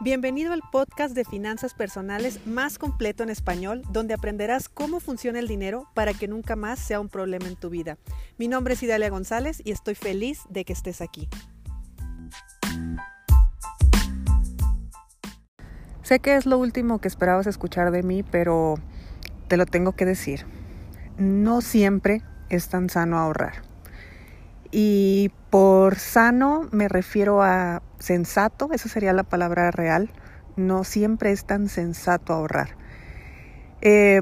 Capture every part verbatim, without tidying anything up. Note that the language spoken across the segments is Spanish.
Bienvenido al podcast de finanzas personales más completo en español, donde aprenderás cómo funciona el dinero para que nunca más sea un problema en tu vida. Mi nombre es Idalia González y estoy feliz de que estés aquí. Sé que es lo último que esperabas escuchar de mí, pero te lo tengo que decir. No siempre es tan sano ahorrar. Y por sano me refiero a sensato, esa sería la palabra real. No siempre es tan sensato ahorrar. Eh,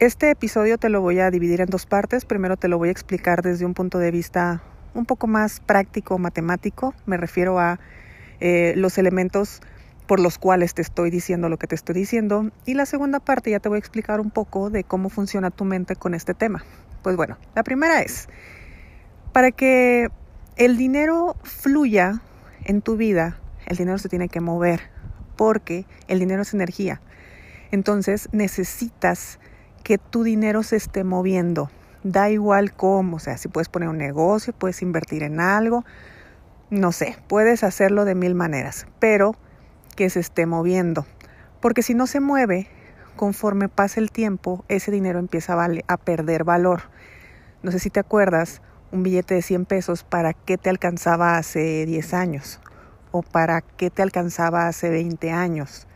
este episodio te lo voy a dividir en dos partes. Primero te lo voy a explicar desde un punto de vista un poco más práctico, matemático. Me refiero a eh, los elementos por los cuales te estoy diciendo lo que te estoy diciendo. Y la segunda parte ya te voy a explicar un poco de cómo funciona tu mente con este tema. Pues bueno, la primera es, para que el dinero fluya en tu vida, el dinero se tiene que mover, porque el dinero es energía. Entonces necesitas que tu dinero se esté moviendo. Da igual cómo, o sea, si puedes poner un negocio, puedes invertir en algo, no sé, puedes hacerlo de mil maneras, pero que se esté moviendo. Porque si no se mueve, conforme pasa el tiempo, ese dinero empieza a, vale, a perder valor. No sé si te acuerdas, un billete de cien pesos, ¿para qué te alcanzaba hace diez años? ¿O para qué te alcanzaba hace veinte años?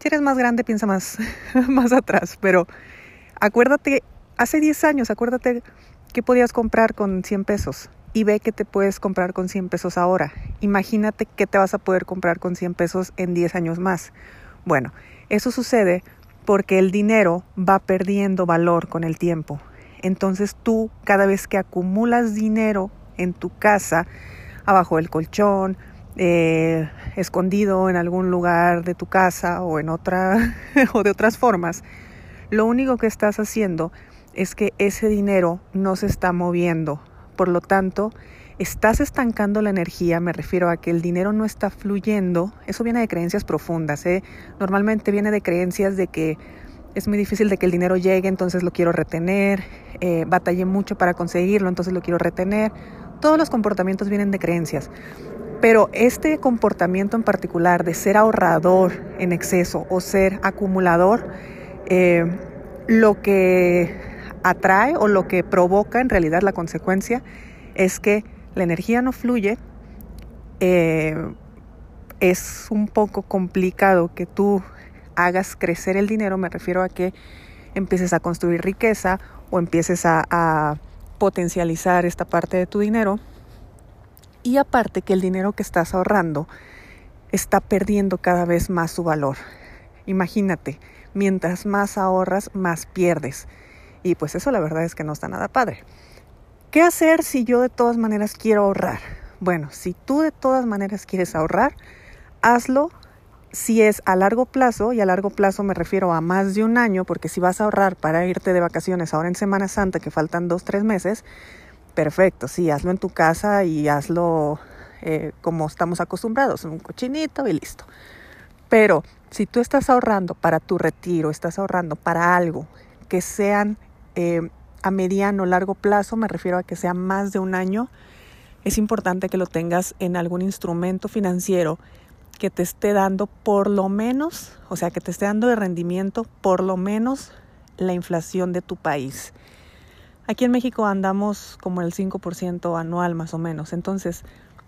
Si eres más grande, piensa más, más atrás. Pero acuérdate, hace diez años, acuérdate qué podías comprar con cien pesos. Y ve qué te puedes comprar con cien pesos ahora. Imagínate qué te vas a poder comprar con cien pesos en diez años más. Bueno, eso sucede porque el dinero va perdiendo valor con el tiempo. Entonces tú, cada vez que acumulas dinero en tu casa, abajo del colchón, eh, escondido en algún lugar de tu casa o en otra o de otras formas, lo único que estás haciendo es que ese dinero no se está moviendo. Por lo tanto, estás estancando la energía. Me refiero a que el dinero no está fluyendo. Eso viene de creencias profundas, ¿eh? Normalmente viene de creencias de que es muy difícil de que el dinero llegue, entonces lo quiero retener. Eh, batallé mucho para conseguirlo, entonces lo quiero retener. Todos los comportamientos vienen de creencias. Pero este comportamiento en particular de ser ahorrador en exceso o ser acumulador, eh, lo que atrae o lo que provoca en realidad la consecuencia es que la energía no fluye. Eh, es un poco complicado que tú hagas crecer el dinero, me refiero a que empieces a construir riqueza o empieces a, a potencializar esta parte de tu dinero. Y aparte que el dinero que estás ahorrando está perdiendo cada vez más su valor. Imagínate, mientras más ahorras, más pierdes. Y pues eso la verdad es que no está nada padre. ¿Qué hacer si yo de todas maneras quiero ahorrar? Bueno, si tú de todas maneras quieres ahorrar, hazlo. Si es a largo plazo, y a largo plazo me refiero a más de un año, porque si vas a ahorrar para irte de vacaciones ahora en Semana Santa, que faltan dos, tres meses, perfecto, sí, hazlo en tu casa y hazlo eh, como estamos acostumbrados, en un cochinito y listo. Pero si tú estás ahorrando para tu retiro, estás ahorrando para algo que sean eh, a mediano o largo plazo, me refiero a que sea más de un año, es importante que lo tengas en algún instrumento financiero que te esté dando por lo menos, o sea, que te esté dando de rendimiento por lo menos la inflación de tu país. Aquí en México andamos como el cinco por ciento anual más o menos. Entonces,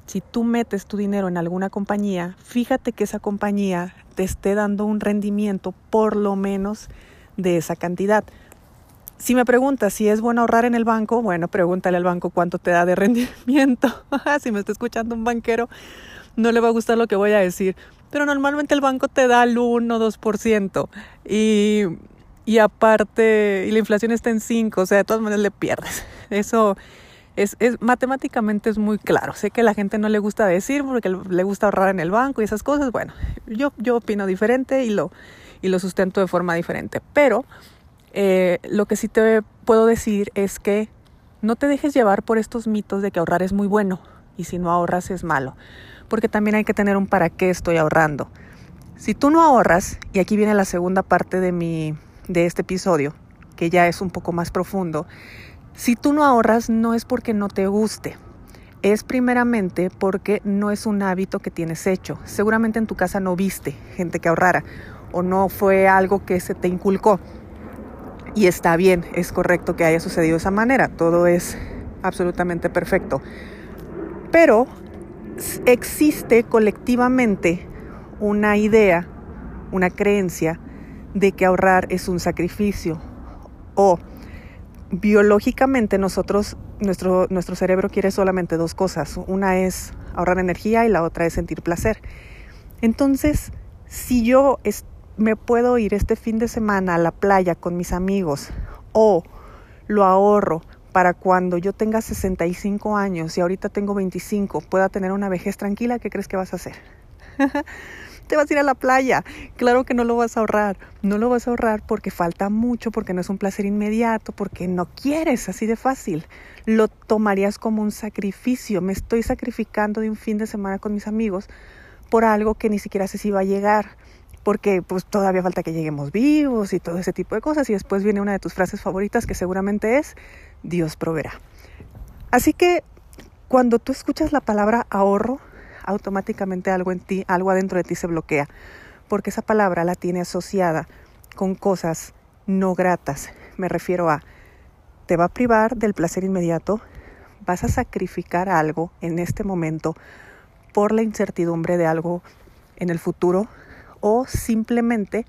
si tú metes tu dinero en alguna compañía, fíjate que esa compañía te esté dando un rendimiento por lo menos de esa cantidad. Si me preguntas si es bueno ahorrar en el banco, bueno, pregúntale al banco cuánto te da de rendimiento. Si me está escuchando un banquero, no le va a gustar lo que voy a decir, pero normalmente el banco te da el uno o dos por ciento y, y aparte y la inflación está en cinco, o sea, de todas maneras le pierdes. Eso es, es matemáticamente es muy claro. Sé que a la gente no le gusta decir porque le gusta ahorrar en el banco y esas cosas. Bueno, yo, yo opino diferente y lo, y lo sustento de forma diferente, pero eh, lo que sí te puedo decir es que no te dejes llevar por estos mitos de que ahorrar es muy bueno y si no ahorras es malo. Porque también hay que tener un para qué estoy ahorrando. Si tú no ahorras, y aquí viene la segunda parte de, mi, de este episodio, que ya es un poco más profundo, si tú no ahorras no es porque no te guste, es primeramente porque no es un hábito que tienes hecho. Seguramente en tu casa no viste gente que ahorrara o no fue algo que se te inculcó. Y está bien, es correcto que haya sucedido de esa manera. Todo es absolutamente perfecto. Pero existe colectivamente una idea, una creencia de que ahorrar es un sacrificio. O biológicamente nosotros, nuestro, nuestro cerebro quiere solamente dos cosas. Una es ahorrar energía y la otra es sentir placer. Entonces, si yo es, me puedo ir este fin de semana a la playa con mis amigos o lo ahorro para cuando yo tenga sesenta y cinco años y ahorita tengo veinticinco, pueda tener una vejez tranquila, ¿qué crees que vas a hacer? Te vas a ir a la playa. Claro que no lo vas a ahorrar. No lo vas a ahorrar porque falta mucho, porque no es un placer inmediato, porque no quieres así de fácil. Lo tomarías como un sacrificio. Me estoy sacrificando de un fin de semana con mis amigos por algo que ni siquiera sé si va a llegar, porque pues todavía falta que lleguemos vivos y todo ese tipo de cosas. Y después viene una de tus frases favoritas que seguramente es, Dios proveerá. Así que cuando tú escuchas la palabra ahorro, automáticamente algo en ti, algo adentro de ti se bloquea, porque esa palabra la tiene asociada con cosas no gratas. Me refiero a, te va a privar del placer inmediato, vas a sacrificar algo en este momento por la incertidumbre de algo en el futuro, o simplemente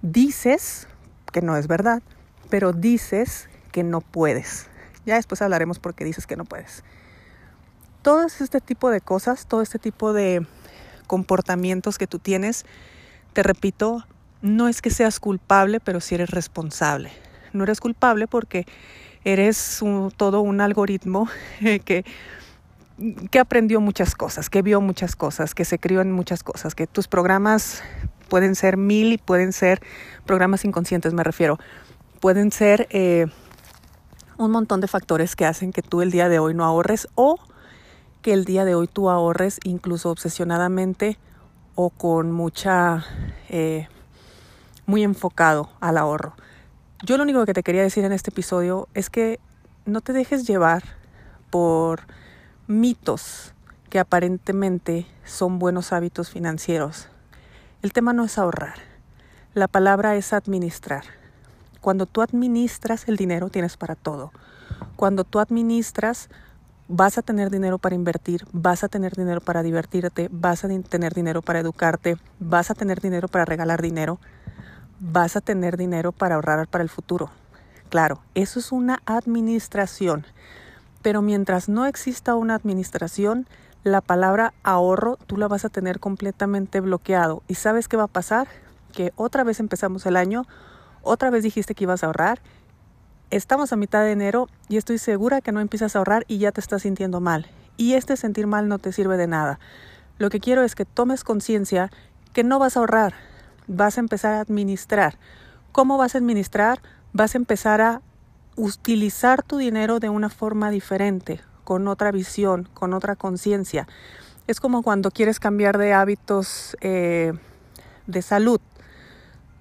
dices, que no es verdad, pero dices que no puedes. Ya después hablaremos por qué dices que no puedes. Todo este tipo de cosas, todo este tipo de comportamientos que tú tienes, te repito, no es que seas culpable, pero sí eres responsable. No eres culpable porque eres un, todo un algoritmo que, que aprendió muchas cosas, que vio muchas cosas, que se crió en muchas cosas, que tus programas pueden ser mil y pueden ser programas inconscientes, me refiero. Pueden ser eh, un montón de factores que hacen que tú el día de hoy no ahorres o que el día de hoy tú ahorres incluso obsesionadamente o con mucha, eh, muy enfocado al ahorro. Yo lo único que te quería decir en este episodio es que no te dejes llevar por mitos que aparentemente son buenos hábitos financieros. El tema no es ahorrar, la palabra es administrar. Cuando tú administras el dinero tienes para todo. Cuando tú administras vas a tener dinero para invertir, vas a tener dinero para divertirte, vas a tener dinero para educarte, vas a tener dinero para regalar dinero, vas a tener dinero para ahorrar para el futuro. Claro, eso es una administración, pero mientras no exista una administración, la palabra ahorro tú la vas a tener completamente bloqueado. ¿Y sabes qué va a pasar? Que otra vez empezamos el año, otra vez dijiste que ibas a ahorrar, estamos a mitad de enero y estoy segura que no empiezas a ahorrar y ya te estás sintiendo mal. Y este sentir mal no te sirve de nada. Lo que quiero es que tomes conciencia que no vas a ahorrar, vas a empezar a administrar. ¿Cómo vas a administrar? Vas a empezar a utilizar tu dinero de una forma diferente, con otra visión, con otra conciencia. Es como cuando quieres cambiar de hábitos eh, de salud.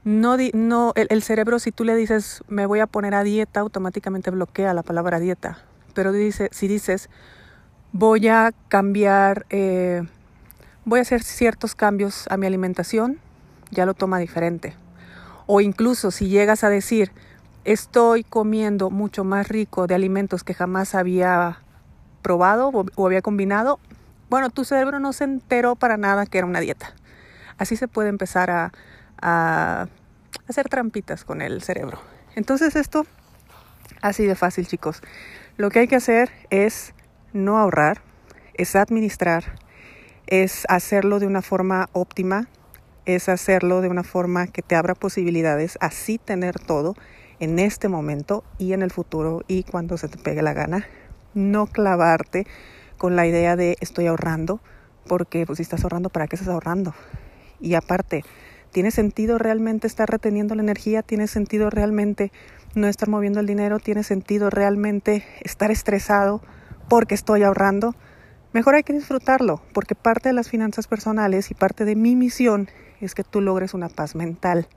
No, no, el, el cerebro, si tú le dices, me voy a poner a dieta, automáticamente bloquea la palabra dieta. Pero dice, si dices, voy a cambiar, eh, voy a hacer ciertos cambios a mi alimentación, ya lo toma diferente. O incluso si llegas a decir, estoy comiendo mucho más rico de alimentos que jamás había probado o, o había combinado, bueno, tu cerebro no se enteró para nada que era una dieta. Así se puede empezar a... a hacer trampitas con el cerebro. Entonces esto, así de fácil, chicos. Lo que hay que hacer es no ahorrar, es administrar, es hacerlo de una forma óptima, es hacerlo de una forma que te abra posibilidades, así tener todo en este momento y en el futuro y cuando se te pegue la gana. No clavarte con la idea de estoy ahorrando, porque pues si estás ahorrando, ¿para qué estás ahorrando? Y aparte, ¿tiene sentido realmente estar reteniendo la energía? ¿Tiene sentido realmente no estar moviendo el dinero? ¿Tiene sentido realmente estar estresado porque estoy ahorrando? Mejor hay que disfrutarlo, porque parte de las finanzas personales y parte de mi misión es que tú logres una paz mental.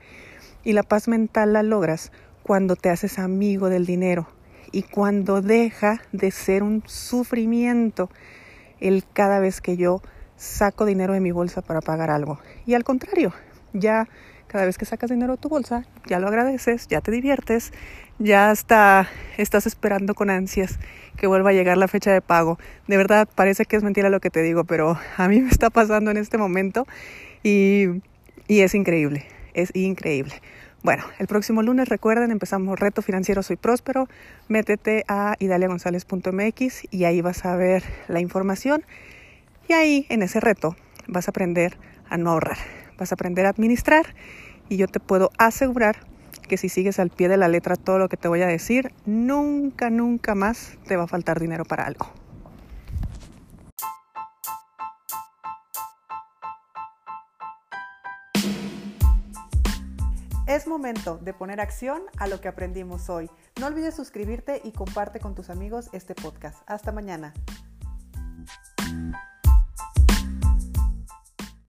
Y la paz mental la logras cuando te haces amigo del dinero y cuando deja de ser un sufrimiento el cada vez que yo saco dinero de mi bolsa para pagar algo. Y al contrario, ya cada vez que sacas dinero de tu bolsa, ya lo agradeces, ya te diviertes, ya hasta estás esperando con ansias que vuelva a llegar la fecha de pago. De verdad, parece que es mentira lo que te digo, pero a mí me está pasando en este momento y, y es increíble, es increíble. Bueno, el próximo lunes, recuerden, empezamos Reto Financiero Soy Próspero. Métete a idalia gonzalez punto m x y ahí vas a ver la información. Y ahí, en ese reto, vas a aprender a no ahorrar, vas a aprender a administrar. Y yo te puedo asegurar que si sigues al pie de la letra todo lo que te voy a decir, nunca, nunca más te va a faltar dinero para algo. Es momento de poner acción a lo que aprendimos hoy. No olvides suscribirte y comparte con tus amigos este podcast. Hasta mañana.